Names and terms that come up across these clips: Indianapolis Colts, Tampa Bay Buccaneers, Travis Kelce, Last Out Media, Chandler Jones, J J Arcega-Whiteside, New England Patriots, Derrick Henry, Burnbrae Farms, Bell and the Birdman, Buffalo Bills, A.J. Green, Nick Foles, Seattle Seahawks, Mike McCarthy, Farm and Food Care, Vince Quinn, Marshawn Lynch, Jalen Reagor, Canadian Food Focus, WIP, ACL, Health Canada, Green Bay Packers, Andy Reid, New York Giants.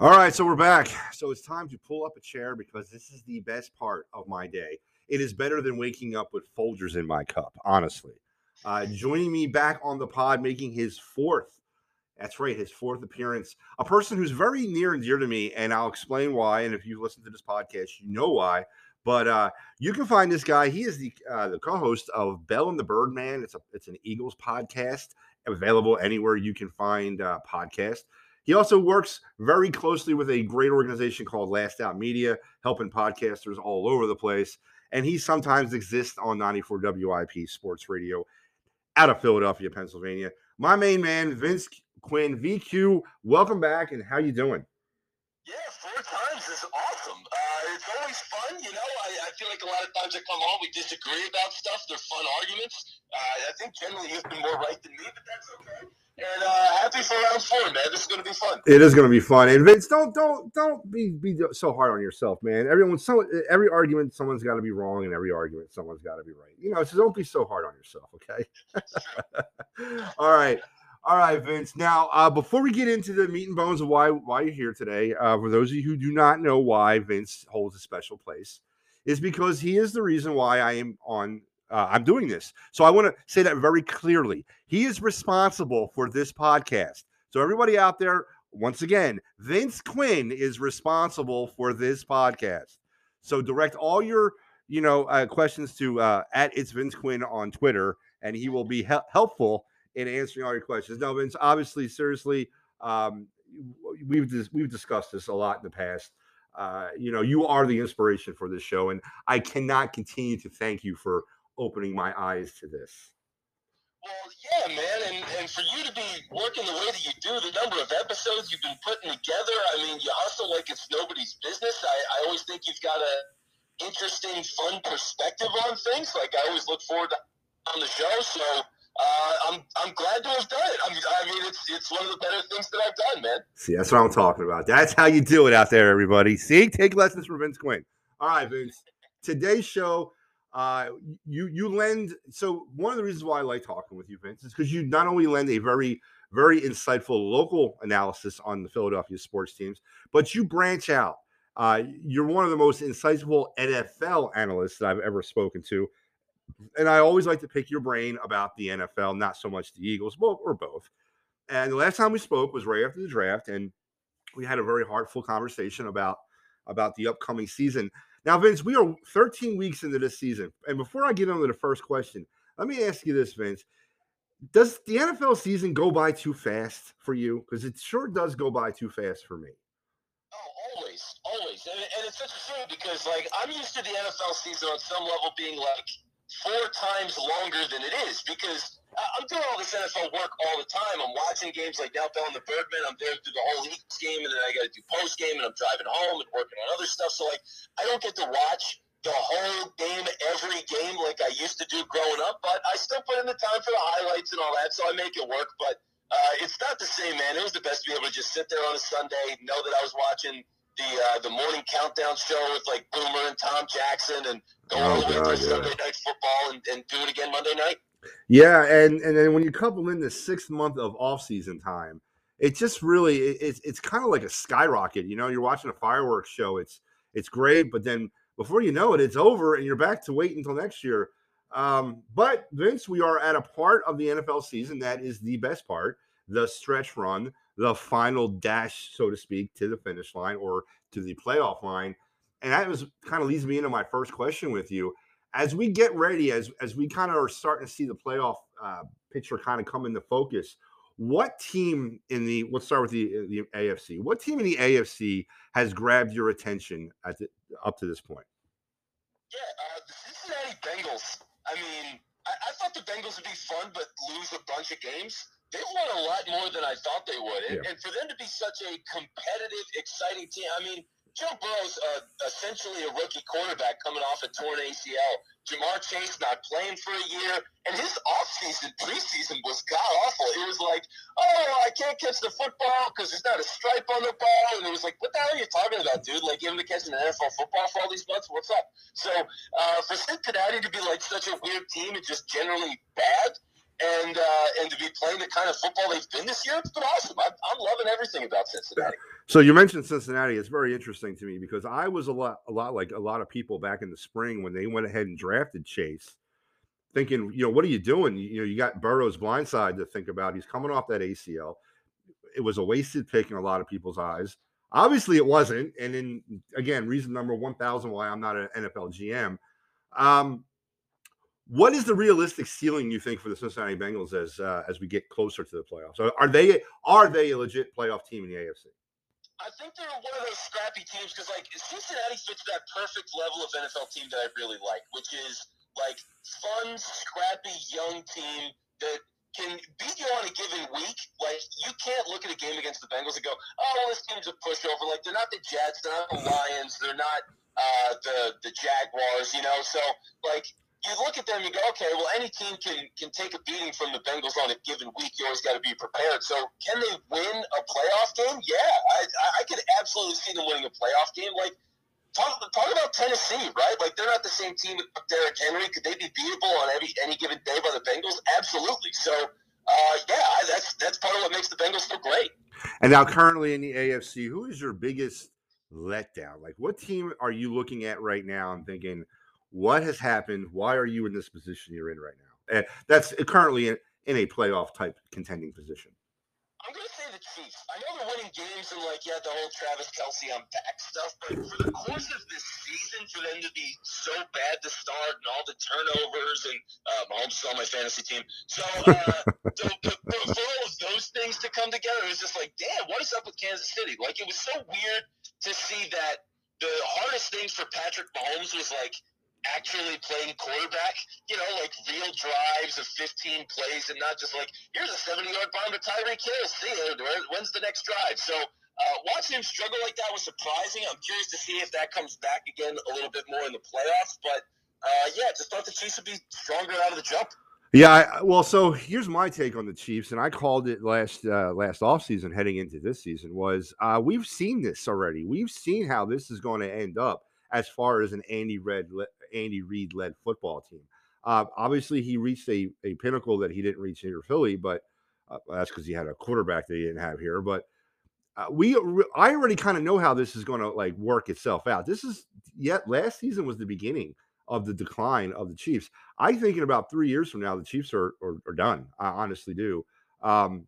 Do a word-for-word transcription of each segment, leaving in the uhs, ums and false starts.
All right, so we're back. So it's time to pull up a chair because this is the best part of my day. It is better than waking up with Folgers in my cup, honestly. Uh, joining me back on the pod, making his fourth, that's right, his fourth appearance, a person who's very near and dear to me, and I'll explain why. And if you've listened to this podcast, you know why. But uh, you can find this guy. He is the uh, the co-host of Bell and the Birdman. It's a it's an Eagles podcast available anywhere you can find uh, podcast. He also works very closely with a great organization called Last Out Media, helping podcasters all over the place. And he sometimes exists on ninety-four W I P Sports Radio out of Philadelphia, Pennsylvania. My main man, Vince Quinn, V Q, welcome back, and how you doing? Yeah, four times is awesome. Uh, it's always fun, you know. I, I feel like a lot of times I come on, we disagree about stuff. They're fun arguments. Uh, I think generally you've been more right than me, but that's okay. And uh, happy for round four, man. This is going to be fun. It is going to be fun. And Vince, don't don't don't be be so hard on yourself, man. Everyone, so every argument, someone's got to be wrong, and every argument, someone's got to be right. You know, so don't be so hard on yourself, okay? All right, all right, Vince. Now, uh, before we get into the meat and bones of why why you're here today, uh, for those of you who do not know why Vince holds a special place, is because he is the reason why I am on. Uh, I'm doing this. So I want to say that very clearly. He is responsible for this podcast. So everybody out there, once again, Vince Quinn is responsible for this podcast. So direct all your, you know, uh, questions to uh, at It's Vince Quinn on Twitter, and he will be he- helpful in answering all your questions. Now, Vince, obviously, seriously, um, we've dis- we've discussed this a lot in the past. Uh, you know, you are the inspiration for this show, and I cannot continue to thank you for opening my eyes to this. Well, yeah, man, and, and for you to be working the way that you do, the number of episodes you've been putting together, I mean, you hustle like it's nobody's business. I, I always think you've got a interesting, fun perspective on things. Like, I always look forward to on the show, so uh, I'm I'm glad to have done it. I'm, I mean, it's, it's one of the better things that I've done, man. See, that's what I'm talking about. That's how you do it out there, everybody. See? Take lessons from Vince Quinn. All right, Vince. Today's show... Uh, you you lend so one of the reasons why I like talking with you, Vince, is because you not only lend a very, very insightful local analysis on the Philadelphia sports teams, but you branch out. Uh, you're one of the most insightful N F L analysts that I've ever spoken to, and I always like to pick your brain about the N F L, not so much the Eagles, well, or both. And the last time we spoke was right after the draft, and we had a very heartful conversation about about the upcoming season. Now, Vince, we are thirteen weeks into this season. And before I get on to the first question, let me ask you this, Vince. Does the N F L season go by too fast for you? Because it sure does go by too fast for me. Oh, always, always. And, and it's such a shame because, like, I'm used to the N F L season on some level being, like, four times longer than it is because I'm doing all this N F L work all the time. I'm watching games like now Bell and the Birdman. I'm there through the whole Eagles game, and then I got to do post game, and I'm driving home and working on other stuff. So, like, I don't get to watch the whole game, every game like I used to do growing up, but I still put in the time for the highlights and all that, so I make it work. But uh, it's not the same, man. It was the best to be able to just sit there on a Sunday, know that I was watching the uh, the morning countdown show with, like, Boomer and Tom Jackson and go oh, all the way God, through yeah. Sunday night football and, and do it again Monday night. Yeah, and, and then when you couple in the sixth month of off-season time, it just really it, it's it's kind of like a skyrocket. You know, you're watching a fireworks show. It's it's great, but then before you know it, it's over, and you're back to wait until next year. Um, but, Vince, we are at a part of the N F L season that is the best part, the stretch run, the final dash, so to speak, to the finish line or to the playoff line. And that was kind of leads me into my first question with you. As we get ready, as as we kind of are starting to see the playoff uh, picture kind of come into focus, what team in the – let's start with the, the A F C. What team in the A F C has grabbed your attention at the, up to this point? Yeah, uh, the Cincinnati Bengals. I mean, I, I thought the Bengals would be fun but lose a bunch of games. They won a lot more than I thought they would. And, yeah. and for them to be such a competitive, exciting team, I mean, Joe Burrow's uh, essentially a rookie quarterback coming off a torn A C L. Jamar Chase not playing for a year. And his offseason, preseason, was god-awful. It was like, oh, I can't catch the football because there's not a stripe on the ball. And it was like, what the hell are you talking about, dude? Like, you haven't been catching N F L football for all these months? What's up? So uh, for Cincinnati to be like such a weird team and just generally bad, and uh, and to be playing the kind of football they've been this year, it's been awesome. I'm, I'm loving everything about Cincinnati. So you mentioned Cincinnati. It's very interesting to me because I was a lot, a lot like a lot of people back in the spring when they went ahead and drafted Chase, thinking, you know, what are you doing? You know, you got Burrow's blindside to think about. He's coming off that A C L. It was a wasted pick in a lot of people's eyes. Obviously, it wasn't. And then, again, reason number one thousand why I'm not an N F L G M. Um, what is the realistic ceiling you think for the Cincinnati Bengals as uh, as we get closer to the playoffs? Are they are they a legit playoff team in the A F C? I think they're one of those scrappy teams because, like, Cincinnati fits that perfect level of N F L team that I really like, which is, like, fun, scrappy, young team that can beat you on a given week. Like, you can't look at a game against the Bengals and go, oh, well, this team's a pushover. Like, they're not the Jets, they're not the Lions, they're not uh, the the Jaguars, you know? So, like, you look at them and you go, okay, well, any team can, can take a beating from the Bengals on a given week. You always got to be prepared. So, can they win a playoff game? Yeah, I, I could absolutely see them winning a playoff game. Like, Talk, talk about Tennessee, right? Like, they're not the same team with Derrick Henry. Could they be beatable on every, any given day by the Bengals? Absolutely. So, uh, yeah, that's that's part of what makes the Bengals so great. And now currently in the A F C, who is your biggest letdown? Like, what team are you looking at right now and thinking, what has happened? Why are you in this position you're in right now? And that's currently in, in a playoff-type contending position. I'm going to say the Chiefs. I know they're winning games and, like, yeah, the whole Travis Kelce on back stuff, but for the course of this season, for them to be so bad to start and all the turnovers and uh, Mahomes is on my fantasy team. So uh, the, the, the, for all of those things to come together, it was just like, damn, what is up with Kansas City? Like, it was so weird to see that the hardest things for Patrick Mahomes was, like, actually playing quarterback, you know, like real drives of fifteen plays and not just like, here's a seventy-yard bomb to Tyreek Hill, see it, when's the next drive? So uh, watching him struggle like that was surprising. I'm curious to see if that comes back again a little bit more in the playoffs. But, uh, yeah, just thought the Chiefs would be stronger out of the jump. Yeah, I, well, so here's my take on the Chiefs, and I called it last uh, last offseason heading into this season, was uh, we've seen this already. We've seen how this is going to end up as far as an Andy Reid Andy Reid led football team. Uh, obviously, he reached a, a pinnacle that he didn't reach near Philly, but uh, that's because he had a quarterback that he didn't have here. But uh, we, I already kind of know how this is going to like work itself out. This is yet last season was the beginning of the decline of the Chiefs. I think in about three years from now, the Chiefs are are, are done. I honestly do. Um,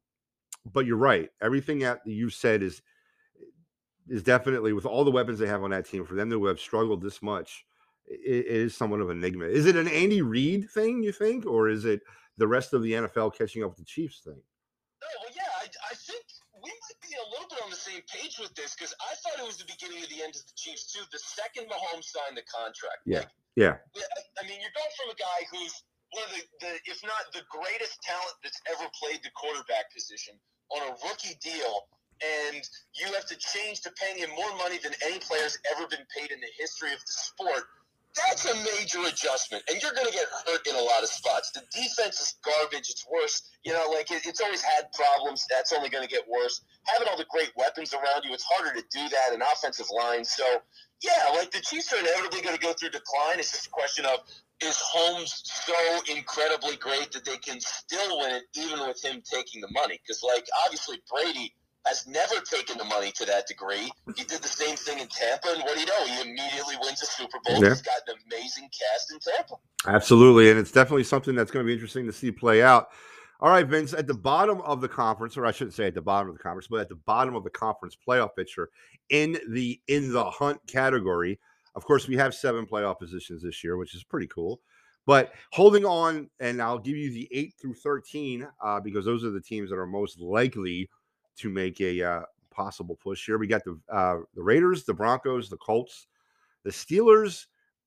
but you're right. Everything that you've said is is definitely with all the weapons they have on that team for them to have struggled this much. It is somewhat of an enigma. Is it an Andy Reid thing, you think, or is it the rest of the N F L catching up with the Chiefs thing? No, well, yeah, I, I think we might be a little bit on the same page with this because I thought it was the beginning of the end of the Chiefs, too, the second Mahomes signed the contract. Yeah, like, yeah. I mean, you're going from a guy who's one of the, the, if not the greatest talent that's ever played the quarterback position on a rookie deal, and you have to change to paying him more money than any player's ever been paid in the history of the sport. That's a major adjustment, and you're going to get hurt in a lot of spots. The defense is garbage. It's worse. You know, like, it, it's always had problems. That's only going to get worse. Having all the great weapons around you, it's harder to do that in offensive line. So, yeah, like, the Chiefs are inevitably going to go through decline. It's just a question of, is Holmes so incredibly great that they can still win it even with him taking the money? Because, like, obviously Brady has never taken the money to that degree. He did the same thing in Tampa, and what do you know? He immediately wins a Super Bowl. Yeah. He's got an amazing cast in Tampa. Absolutely, and it's definitely something that's going to be interesting to see play out. All right, Vince, at the bottom of the conference, or I shouldn't say at the bottom of the conference, but at the bottom of the conference playoff picture in the in the hunt category, of course, we have seven playoff positions this year, which is pretty cool. But holding on, and I'll give you the eight through thirteen uh, because those are the teams that are most likely to make a uh, possible push here. We got the uh, the Raiders, the Broncos, the Colts, the Steelers,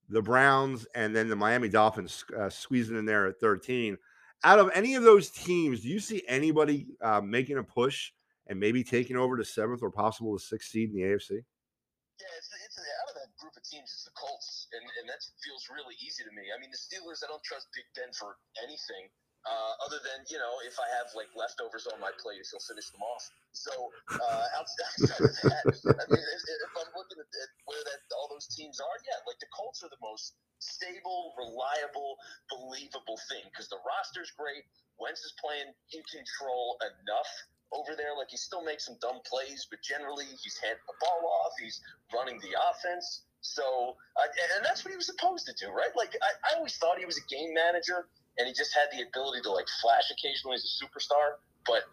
the Browns, and then the Miami Dolphins uh, squeezing in there at thirteen. Out of any of those teams, do you see anybody uh, making a push and maybe taking over to seventh or possible to sixth seed in the A F C? Yeah, it's, it's out of that group of teams, it's the Colts, and, and that feels really easy to me. I mean, the Steelers, I don't trust Big Ben for anything. Uh, other than, you know, if I have, like, leftovers on my plate, he'll finish them off. So, uh, outside of that, I mean, if, if I'm looking at, at where that, all those teams are, yeah, like, the Colts are the most stable, reliable, believable thing because the roster's great. Wentz is playing in control enough over there. Like, he still makes some dumb plays, but generally he's handing the ball off. He's running the offense. So, uh, and that's what he was supposed to do, right? Like, I, I always thought he was a game manager, and he just had the ability to, like, flash occasionally as a superstar. But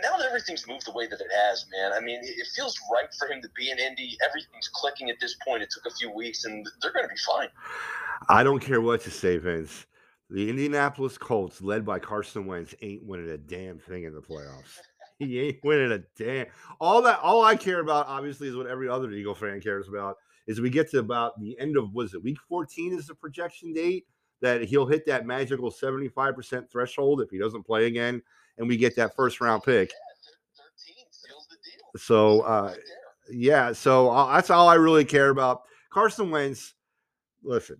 now that everything's moved the way that it has, man, I mean, it feels right for him to be in Indy. Everything's clicking at this point. It took a few weeks, and they're going to be fine. I don't care what you say, Vince. The Indianapolis Colts, led by Carson Wentz, ain't winning a damn thing in the playoffs. He ain't winning a damn. All that, all I care about, obviously, is what every other Eagle fan cares about, is we get to about the end of, was it, week fourteen is the projection date, that he'll hit that magical seventy-five percent threshold if he doesn't play again, and we get that first-round pick. Yeah, thirteen seals the deal. So, uh, yeah, so uh, that's all I really care about. Carson Wentz, listen,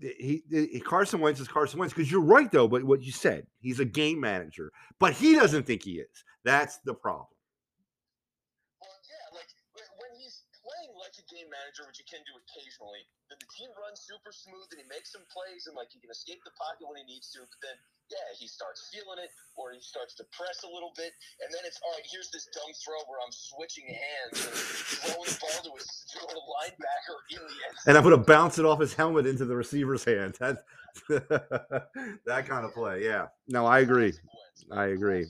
he, he Carson Wentz is Carson Wentz, because you're right, though, but what you said, he's a game manager, but he doesn't think he is. That's the problem. Manager, which he can do occasionally, then the team runs super smooth and he makes some plays and, like, he can escape the pocket when he needs to, but then, yeah, he starts feeling it, or he starts to press a little bit, and then it's, all right, here's this dumb throw where I'm switching hands and throwing the ball to a, to a linebacker in the end zone. And I'm going to bounce it off his helmet into the receiver's hand. That, that kind of play, yeah. No, I agree. I agree.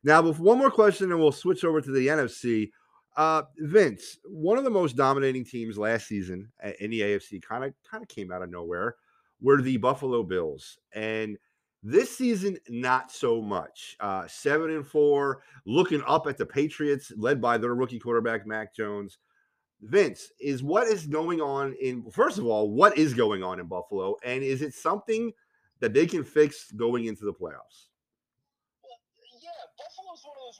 Now, with one more question, and we'll switch over to the N F C. Uh, Vince, one of the most dominating teams last season in the A F C kind of kind of came out of nowhere were the Buffalo Bills. And this season, not so much. Uh, seven and four, looking up at the Patriots, led by their rookie quarterback, Mac Jones. Vince, is what is going on in, first of all, what is going on in Buffalo? And is it something that they can fix going into the playoffs?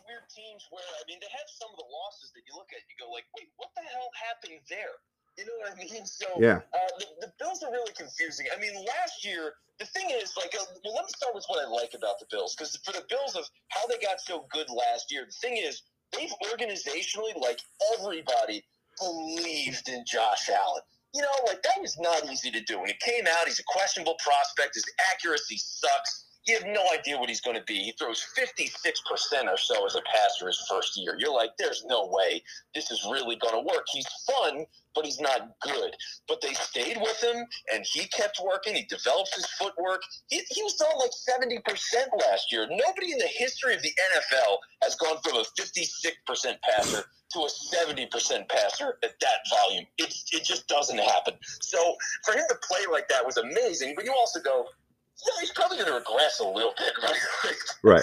Weird teams where, I mean, they have some of the losses that you look at and you go, like, wait, what the hell happened there? You know what I mean? So yeah. uh, the, the Bills are really confusing. I mean, last year, the thing is, like, uh, well, let me start with what I like about the Bills, because for the Bills of how they got so good last year, the thing is, they've organizationally, like everybody, believed in Josh Allen. You know, like, that was not easy to do. When he came out, he's a questionable prospect. His accuracy sucks. You have no idea what he's going to be. He throws fifty-six percent or so as a passer his first year. You're like, there's no way this is really going to work. He's fun, but he's not good. But they stayed with him, and he kept working. He developed his footwork. He, he was throwing like seventy percent last year. Nobody in the history of the N F L has gone from a fifty-six percent passer to a seventy percent passer at that volume. It, it just doesn't happen. So for him to play like that was amazing, but you also go, yeah, he's probably going to regress a little bit, right? Right.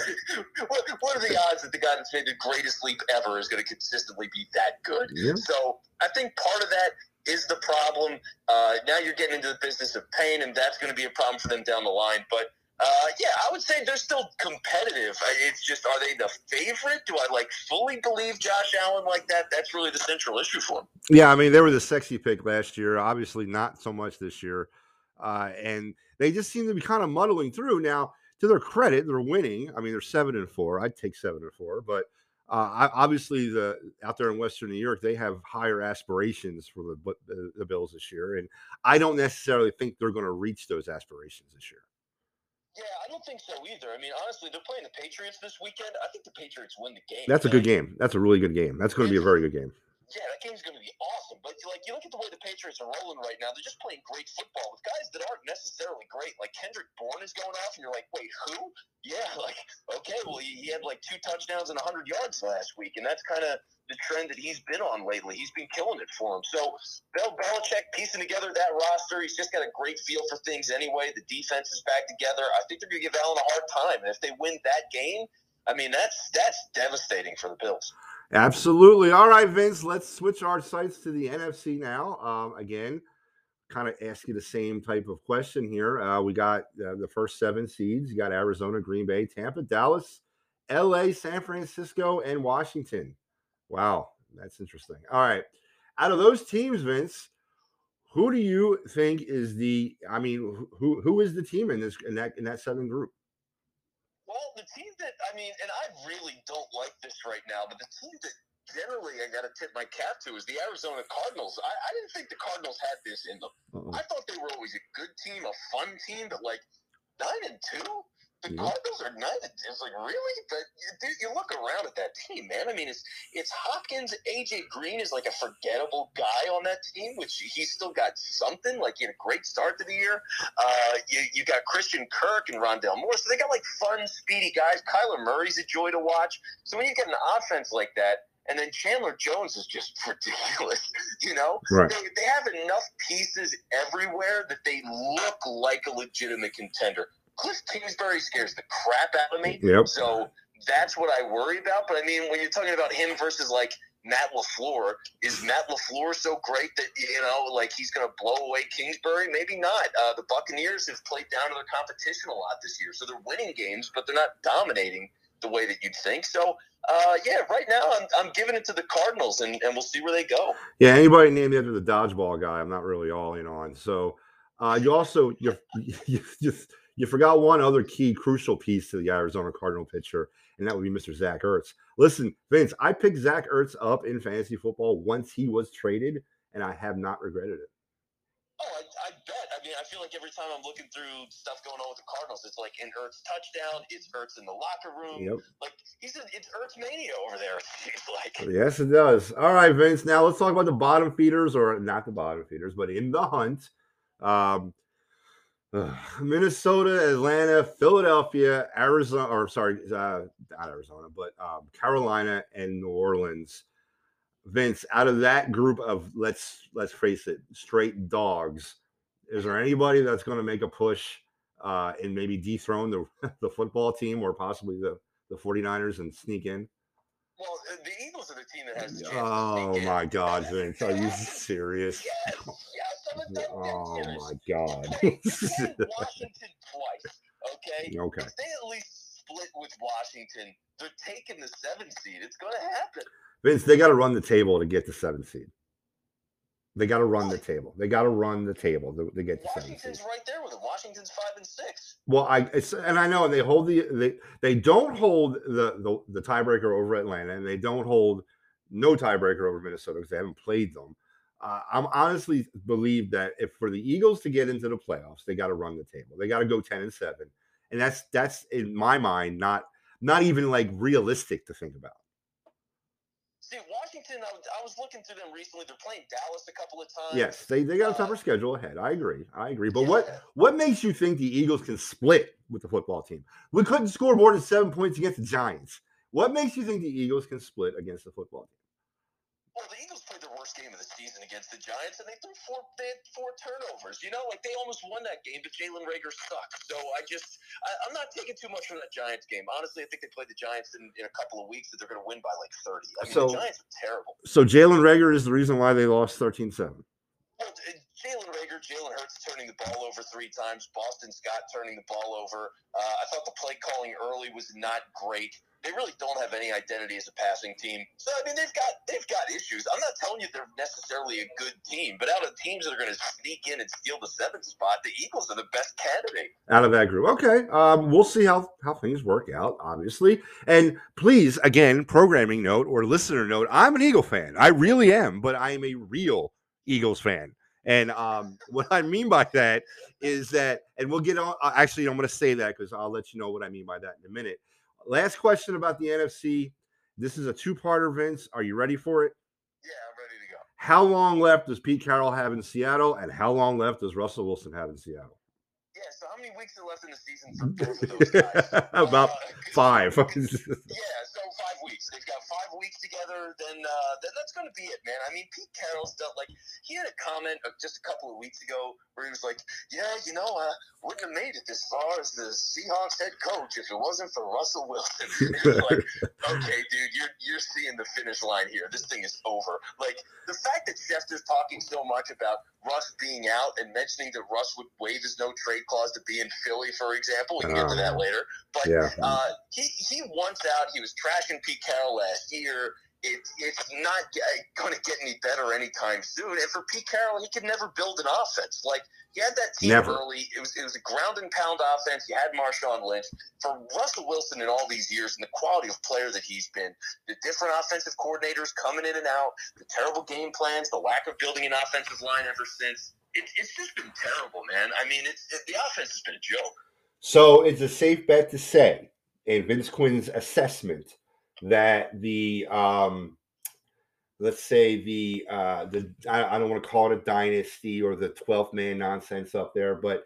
What, what are the odds that the guy that's made the greatest leap ever is going to consistently be that good? Yeah. So I think part of that is the problem. Uh, now you're getting into the business of pain, and that's going to be a problem for them down the line. But, uh, yeah, I would say they're still competitive. It's just, are they the favorite? Do I, like, fully believe Josh Allen like that? That's really the central issue for them. Yeah, I mean, they were the sexy pick last year. Obviously not so much this year. Uh, and they just seem to be kind of muddling through. Now, to their credit, they're winning. I mean, they're seven and four. I'd take seven and four, but uh, I, obviously, the out there in Western New York, they have higher aspirations for the, the, the Bills this year, and I don't necessarily think they're going to reach those aspirations this year. Yeah, I don't think so either. I mean, honestly, they're playing the Patriots this weekend. I think the Patriots win the game. That's a good game. That's a really good game. That's going to be a very good game. Yeah, that game's going to be awesome. But, like, you look at the way the Patriots are rolling right now, they're just playing great football with guys that aren't necessarily great. Like, Kendrick Bourne is going off, and you're like, wait, who? Yeah, like, okay, well, he had, like, two touchdowns and one hundred yards last week, and that's kind of the trend that he's been on lately. He's been killing it for him. So, Bill Belichick piecing together that roster, he's just got a great feel for things anyway. The defense is back together. I think they're going to give Allen a hard time. And if they win that game, I mean, that's that's devastating for the Bills. Absolutely. All right, Vince, let's switch our sights to the N F C now. Um, again, kind of ask you the same type of question here. Uh, we got uh, the first seven seeds. You got Arizona, Green Bay, Tampa, Dallas, L A, San Francisco, and Washington. Wow, that's interesting. All right. Out of those teams, Vince, who do you think is the – I mean, who who is the team in this in that, in that seven group? Well, the team that, I mean, and I really don't like this right now, but the team that generally I got to tip my cap to is the Arizona Cardinals. I, I didn't think the Cardinals had this in them. Uh-oh. I thought they were always a good team, a fun team, but like nine and two? The yeah. Cardinals are nutted. It's like, really? But you, you look around at that team, man. I mean, it's it's Hopkins. A J Green is like a forgettable guy on that team, which he's still got something. Like, he had a great start to the year. Uh, you, you got Christian Kirk and Rondale Moore. So they got, like, fun, speedy guys. Kyler Murray's a joy to watch. So when you get an offense like that, and then Chandler Jones is just ridiculous, you know? Right. They, they have enough pieces everywhere that they look like a legitimate contender. Cliff Kingsbury scares the crap out of me, yep. So that's what I worry about. But, I mean, when you're talking about him versus, like, Matt LaFleur, is Matt LaFleur so great that, you know, like, he's going to blow away Kingsbury? Maybe not. Uh, the Buccaneers have played down to their competition a lot this year, so they're winning games, but they're not dominating the way that you'd think. So, uh, yeah, right now I'm, I'm giving it to the Cardinals, and, and we'll see where they go. Yeah, anybody named after the dodgeball guy, I'm not really all in on. So, uh, you also – you're you just – you forgot one other key, crucial piece to the Arizona Cardinal picture, and that would be Mister Zach Ertz. Listen, Vince, I picked Zach Ertz up in fantasy football once he was traded, and I have not regretted it. Oh, I, I bet. I mean, I feel like every time I'm looking through stuff going on with the Cardinals, it's like an Ertz touchdown, it's Ertz in the locker room. Yep. Like, he's a, it's Ertz mania over there, it seems like. Yes, it does. All right, Vince, now let's talk about the bottom feeders, or not the bottom feeders, but in the hunt. Um, Uh, Minnesota, Atlanta, Philadelphia, Arizona, or sorry, uh, not Arizona, but um, Carolina and New Orleans. Vince, out of that group of, let's let's face it, straight dogs, is there anybody that's going to make a push uh, and maybe dethrone the the football team or possibly the, the 49ers and sneak in? Well, the Eagles are the team that has the chance oh, to sneak in. Oh, my God, Vince. Are you serious? Yes, yes. Oh, my God. They played Washington twice, okay? Okay. If they at least split with Washington, they're taking the seventh seed. It's going to happen. Vince, they got to run the table to get the seventh seed. They got to run the table. They got to run the table to, to get the seventh seed. Washington's right there with it. Washington's five and six. Well, I it's, and I know they hold the they they don't hold the, the the tiebreaker over Atlanta, and they don't hold no tiebreaker over Minnesota because they haven't played them. Uh, I'm honestly believe that if for the Eagles to get into the playoffs, they got to run the table. They got to go ten and seven, and that's that's in my mind not not even like realistic to think about. See, Washington, I was, I was looking through them recently. They're playing Dallas a couple of times. Yes, they they got a tougher uh, schedule ahead. I agree. I agree. But yeah. what what makes you think the Eagles can split with the football team? We couldn't score more than seven points against the Giants. What makes you think the Eagles can split against the football team? Well, the Eagles played their worst game of the season against the Giants, and they threw four, they had four turnovers. You know, like, they almost won that game, but Jalen Reagor sucked. So I just I, – I'm not taking too much from that Giants game. Honestly, I think they played the Giants in, in a couple of weeks that they're going to win by, like, thirty. I mean, so, the Giants are terrible. So Jalen Reagor is the reason why they lost thirteen seven. Well, Jalen Reagor, Jalen Hurts turning the ball over three times, Boston Scott turning the ball over. Uh, I thought the play calling early was not great. They really don't have any identity as a passing team. So, I mean, they've got they've got issues. I'm not telling you they're necessarily a good team, but out of teams that are going to sneak in and steal the seventh spot, the Eagles are the best candidate. Out of that group. Okay. Um, we'll see how, how things work out, obviously. And please, again, programming note or listener note, I'm an Eagle fan. I really am, but I am a real Eagles fan. And um, what I mean by that is that, and we'll get on, actually, I'm going to say that because I'll let you know what I mean by that in a minute. Last question about the N F C. This is a two-parter, Vince. Are you ready for it? Yeah, I'm ready to go. How long left does Pete Carroll have in Seattle, and how long left does Russell Wilson have in Seattle? Yeah, so how many weeks are left in the season for both of those guys? About uh, five. Yeah, so five weeks. They've got five weeks together, then, uh, then that's going to be it, man. I mean, Pete Carroll's done, like, he had a comment just a couple of weeks ago where he was like, yeah, you know, I wouldn't have made it this far as the Seahawks head coach if it wasn't for Russell Wilson. It was like, okay, dude, you're, you're seeing the finish line here. This thing is over. Like, the fact that Schefter's talking so much about Russ being out and mentioning that Russ would waive his no trade clause to be in Philly, for example. We can get to that later. But yeah. uh, he, he wants out. He was trashing Pete Carroll last year. It, it's not going to get any better anytime soon. And for Pete Carroll, he could never build an offense. Like, he had that team never. early. It was it was a ground and pound offense. He had Marshawn Lynch. For Russell Wilson in all these years and the quality of player that he's been, the different offensive coordinators coming in and out, the terrible game plans, the lack of building an offensive line ever since, it, it's just been terrible, man. I mean, it's it, the offense has been a joke. So it's a safe bet to say, in Vince Quinn's assessment, that the um, let's say the uh, the I, I don't want to call it a dynasty or the twelfth man nonsense up there, but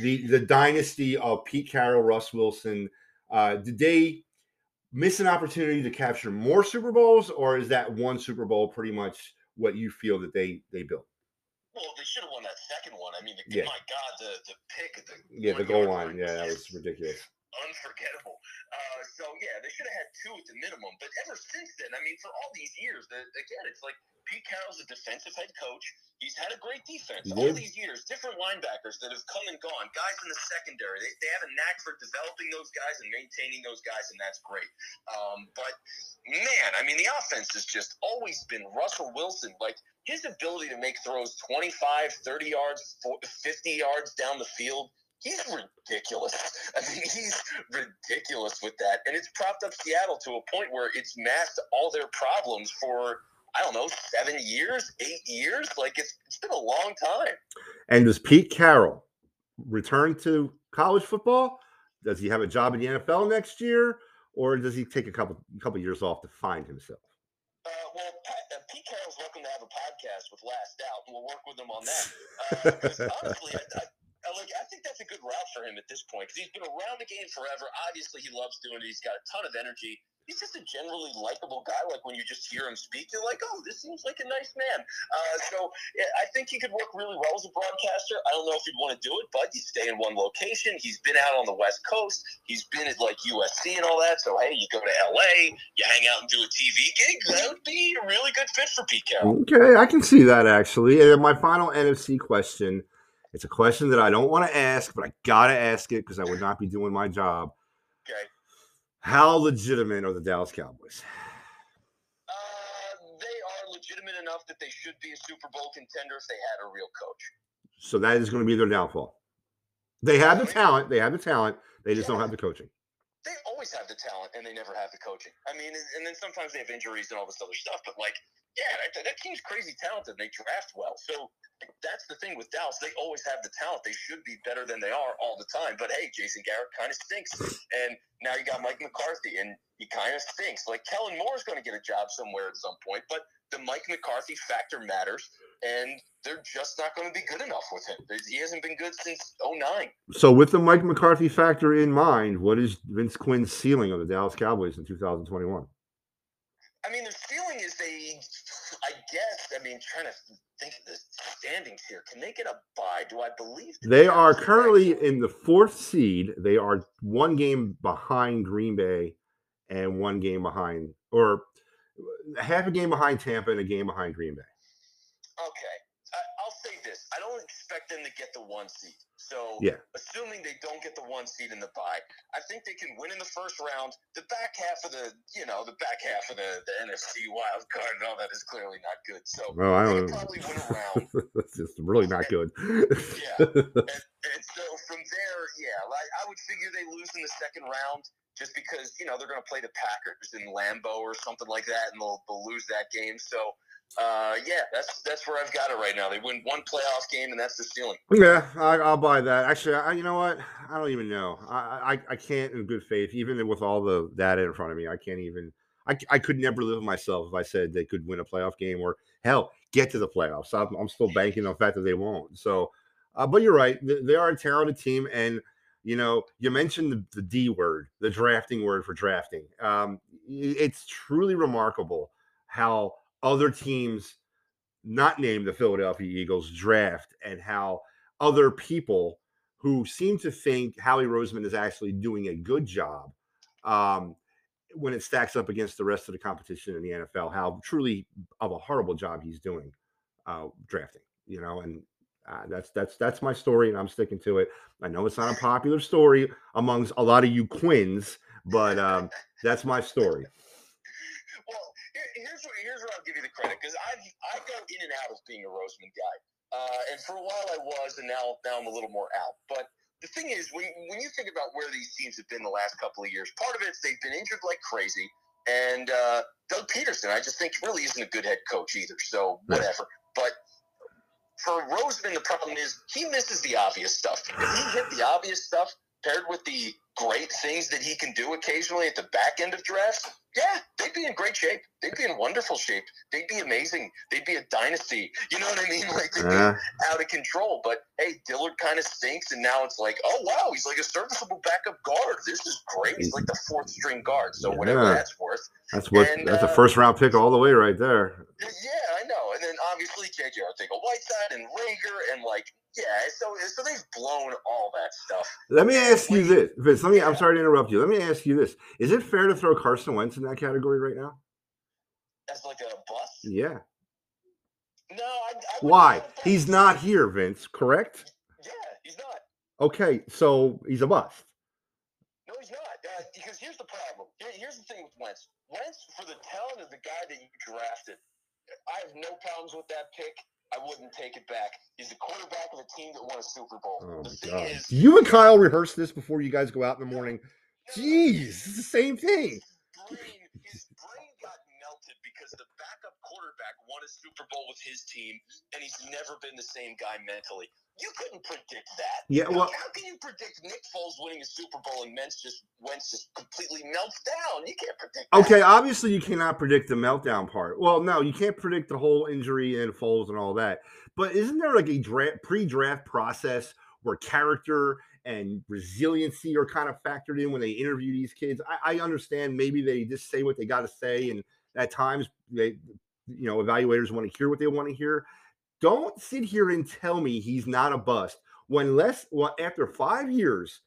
the the dynasty of Pete Carroll, Russ Wilson, uh, did they miss an opportunity to capture more Super Bowls, or is that one Super Bowl pretty much what you feel that they they built? Well, they should have won that second one. I mean, the, yeah. my God, the the pick, the yeah, the goal line, yeah, that was ridiculous. Unforgettable. Uh, so, yeah, they should have had two at the minimum. But ever since then, I mean, for all these years, the, again, it's like Pete Carroll's a defensive head coach. He's had a great defense mm-hmm. all these years. Different linebackers that have come and gone. Guys in the secondary. They, they have a knack for developing those guys and maintaining those guys, and that's great. Um, but, man, I mean, the offense has just always been Russell Wilson. Like, his ability to make throws twenty-five, thirty yards, fifty yards down the field, he's ridiculous. I mean, he's ridiculous with that. And it's propped up Seattle to a point where it's masked all their problems for, I don't know, seven years, eight years. Like, it's it's been a long time. And does Pete Carroll return to college football? Does he have a job in the N F L next year? Or does he take a couple, a couple years off to find himself? Uh, well, Pat, uh, Pete Carroll's welcome to have a podcast with Last Out, and we'll work with him on that. Because uh, honestly, I, I Like, I think that's a good route for him at this point, because he's been around the game forever. Obviously, he loves doing it. He's got a ton of energy. He's just a generally likable guy. Like, when you just hear him speak, you're like, oh, this seems like a nice man. Uh, so yeah, I think he could work really well as a broadcaster. I don't know if he'd want to do it, but you stay in one location. He's been out on the West Coast. He's been at, like, U S C and all that. So, hey, you go to L A, you hang out and do a T V gig. That would be a really good fit for Pete Carroll. Okay, I can see that, actually. And then my final N F C question. It's a question that I don't want to ask, but I got to ask it because I would not be doing my job. Okay. How legitimate are the Dallas Cowboys? Uh, they are legitimate enough that they should be a Super Bowl contender if they had a real coach. So that is going to be their downfall. They have the talent. They have the talent. They just yeah. don't have the coaching. They always have the talent, and they never have the coaching. I mean, and then sometimes they have injuries and all this other stuff, but, like, yeah, that, that team's crazy talented. They draft well. So that's the thing with Dallas. They always have the talent. They should be better than they are all the time. But, hey, Jason Garrett kind of stinks. And now you got Mike McCarthy, and he kind of stinks. Like, Kellen Moore's going to get a job somewhere at some point. But the Mike McCarthy factor matters, and they're just not going to be good enough with him. He hasn't been good since oh nine. So with the Mike McCarthy factor in mind, what is Vince Quinn's ceiling of the Dallas Cowboys in two thousand twenty-one? I mean, their ceiling is they – I guess, I mean, trying to think of the standings here. Can they get a bye? Do I believe – They are currently in the fourth seed. They are one game behind Green Bay and one game behind – or half a game behind Tampa and a game behind Green Bay. Okay. I, I'll say this. I don't expect them to get the one seed. So, yeah. assuming they don't get the one seed in the bye, I think they can win in the first round. The back half of the, you know, the back half of the, the N F C wild card and all that is clearly not good. So, well, I don't they can probably win a round. That's just really not good. yeah. And, and so, from there, yeah, like, I would figure they lose in the second round just because, you know, they're going to play the Packers in Lambeau or something like that, and they'll, they'll lose that game. So, Uh, yeah, that's that's where I've got it right now. They win one playoff game, and that's the ceiling. Yeah, I, I'll buy that. Actually, I, you know what? I don't even know. I, I I can't, in good faith, even with all the data in front of me, I can't even I, – I could never live with myself if I said they could win a playoff game or, hell, get to the playoffs. I'm, I'm still banking on the fact that they won't. So, uh, but you're right. They, they are a talented team, and, you know, you mentioned the, the D word, the drafting word for drafting. Um, it's truly remarkable how – other teams not named the Philadelphia Eagles draft, and how other people who seem to think Howie Roseman is actually doing a good job um, when it stacks up against the rest of the competition in the N F L, how truly of a horrible job he's doing uh, drafting, you know, and uh, that's, that's, that's my story, and I'm sticking to it. I know it's not a popular story amongst a lot of you Quins, but um, that's my story. Here's where, here's where I'll give you the credit, because I've I go in and out of being a Roseman guy, uh, and for a while I was, and now now I'm a little more out. But the thing is, when when you think about where these teams have been the last couple of years, part of it's they've been injured like crazy, and uh, Doug Peterson, I just think, really isn't a good head coach either. So whatever. But for Roseman, the problem is he misses the obvious stuff. If he hit the obvious stuff, paired with the great things that he can do occasionally at the back end of drafts, yeah, they'd be in great shape. They'd be in wonderful shape. They'd be amazing. They'd be a dynasty. You know what I mean? Like, they'd yeah. be out of control. But, hey, Dillard kind of stinks, and now it's like, oh, wow, he's like a serviceable backup guard. This is great. He's like the fourth-string guard, so yeah. whatever that's worth. That's worth, and, that's uh, a first-round pick all the way right there. Yeah, I know. And then, obviously, J J Arcega-Whiteside and Reagor and, like, yeah, so so they've blown all that stuff. Let me ask you this, Vince. Let me. Yeah. I'm sorry to interrupt you. Let me ask you this: is it fair to throw Carson Wentz in that category right now? As like a bust? Yeah. No. I, I Why? He's not here, Vince. Correct? Yeah, he's not. Okay, so he's a bust. No, he's not. Uh, because here's the problem. Here, here's the thing with Wentz. Wentz, for the talent of the guy that you drafted, I have no problems with that pick. I wouldn't take it back. He's the quarterback of a team that won a Super Bowl. Oh the thing God. Is, you and Kyle rehearse this before you guys go out in the morning. No, Jeez, it's the same thing. His brain, his brain got melted because the backup quarterback won a Super Bowl with his team, and he's never been the same guy mentally. You couldn't predict that. Yeah, well, like, how can you predict Nick Foles winning a Super Bowl and Wentz just Wentz just completely melts down? You can't predict that. Okay, obviously you cannot predict the meltdown part. Well, no, you can't predict the whole injury and Foles and all that. But isn't there like a draft, pre-draft process where character and resiliency are kind of factored in when they interview these kids? I, I understand maybe they just say what they got to say, and at times they, you know, evaluators want to hear what they want to hear. Don't sit here and tell me he's not a bust when less, well, after five years,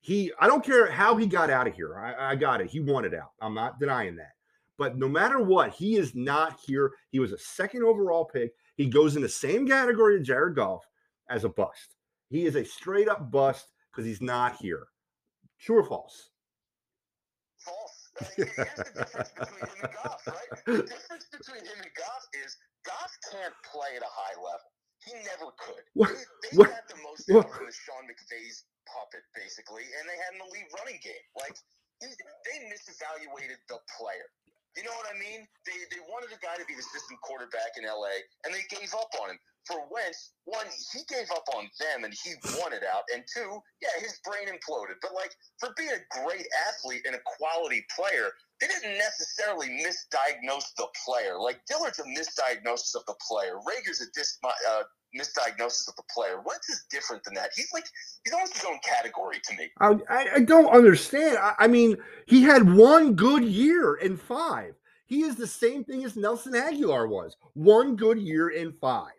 he, I don't care how he got out of here. I, I got it. He wanted out. I'm not denying that. But no matter what, he is not here. He was a second overall pick. He goes in the same category as Jared Goff as a bust. He is a straight up bust because he's not here. True or false? False. Like, here's the difference between him and Goff, right? The difference between him and Goff is Goff can't play at a high level. He never could. What? They, they what? Had the most out of Sean McVay's puppet, basically, and they had an elite running game. Like, they misevaluated the player. You know what I mean? They they wanted a guy to be the system quarterback in L A, and they gave up on him. For Wentz, one, he gave up on them, and he wanted out. And two, yeah, his brain imploded. But, like, for being a great athlete and a quality player, they didn't necessarily misdiagnose the player. Like, Dillard's a misdiagnosis of the player. Rager's a dis- uh, misdiagnosis of the player. Wentz is different than that. He's, like, he's almost his own category to me. I, I, I don't understand. I, I mean, he had one good year in five. He is the same thing as Nelson Aguilar was. One good year in five.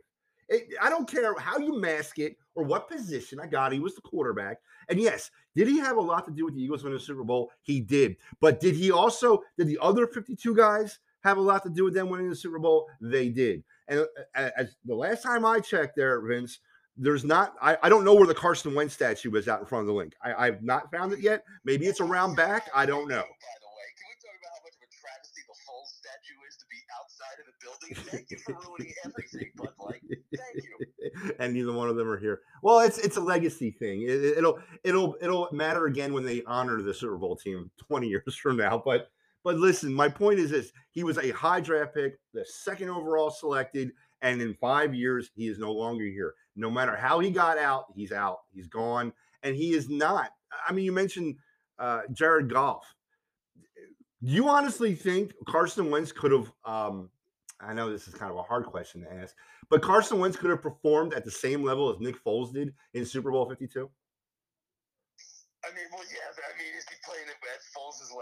It, I don't care how you mask it or what position. I got it. He was the quarterback. And yes, did he have a lot to do with the Eagles winning the Super Bowl? He did. But did he also, did the other fifty-two guys have a lot to do with them winning the Super Bowl? They did. And as the last time I checked there, Vince, there's not, I, I don't know where the Carson Wentz statue is out in front of the link. I, I've not found it yet. Maybe it's around back. I don't know. Outside of the building. Thank you for ruining everything, but like, thank you. And neither one of them are here. Well, it's it's a legacy thing. It, it'll it'll it'll matter again when they honor the Super Bowl team twenty years from now. But but listen, my point is this: he was a high draft pick, the second overall selected, and in five years he is no longer here. No matter how he got out, he's out. He's gone, and he is not. I mean, you mentioned uh, Jared Goff. Do you honestly think Carson Wentz could have, um, I know this is kind of a hard question to ask, but Carson Wentz could have performed at the same level as Nick Foles did in Super Bowl fifty-two? I mean, well, yeah, but I mean, is he playing at Foles' level?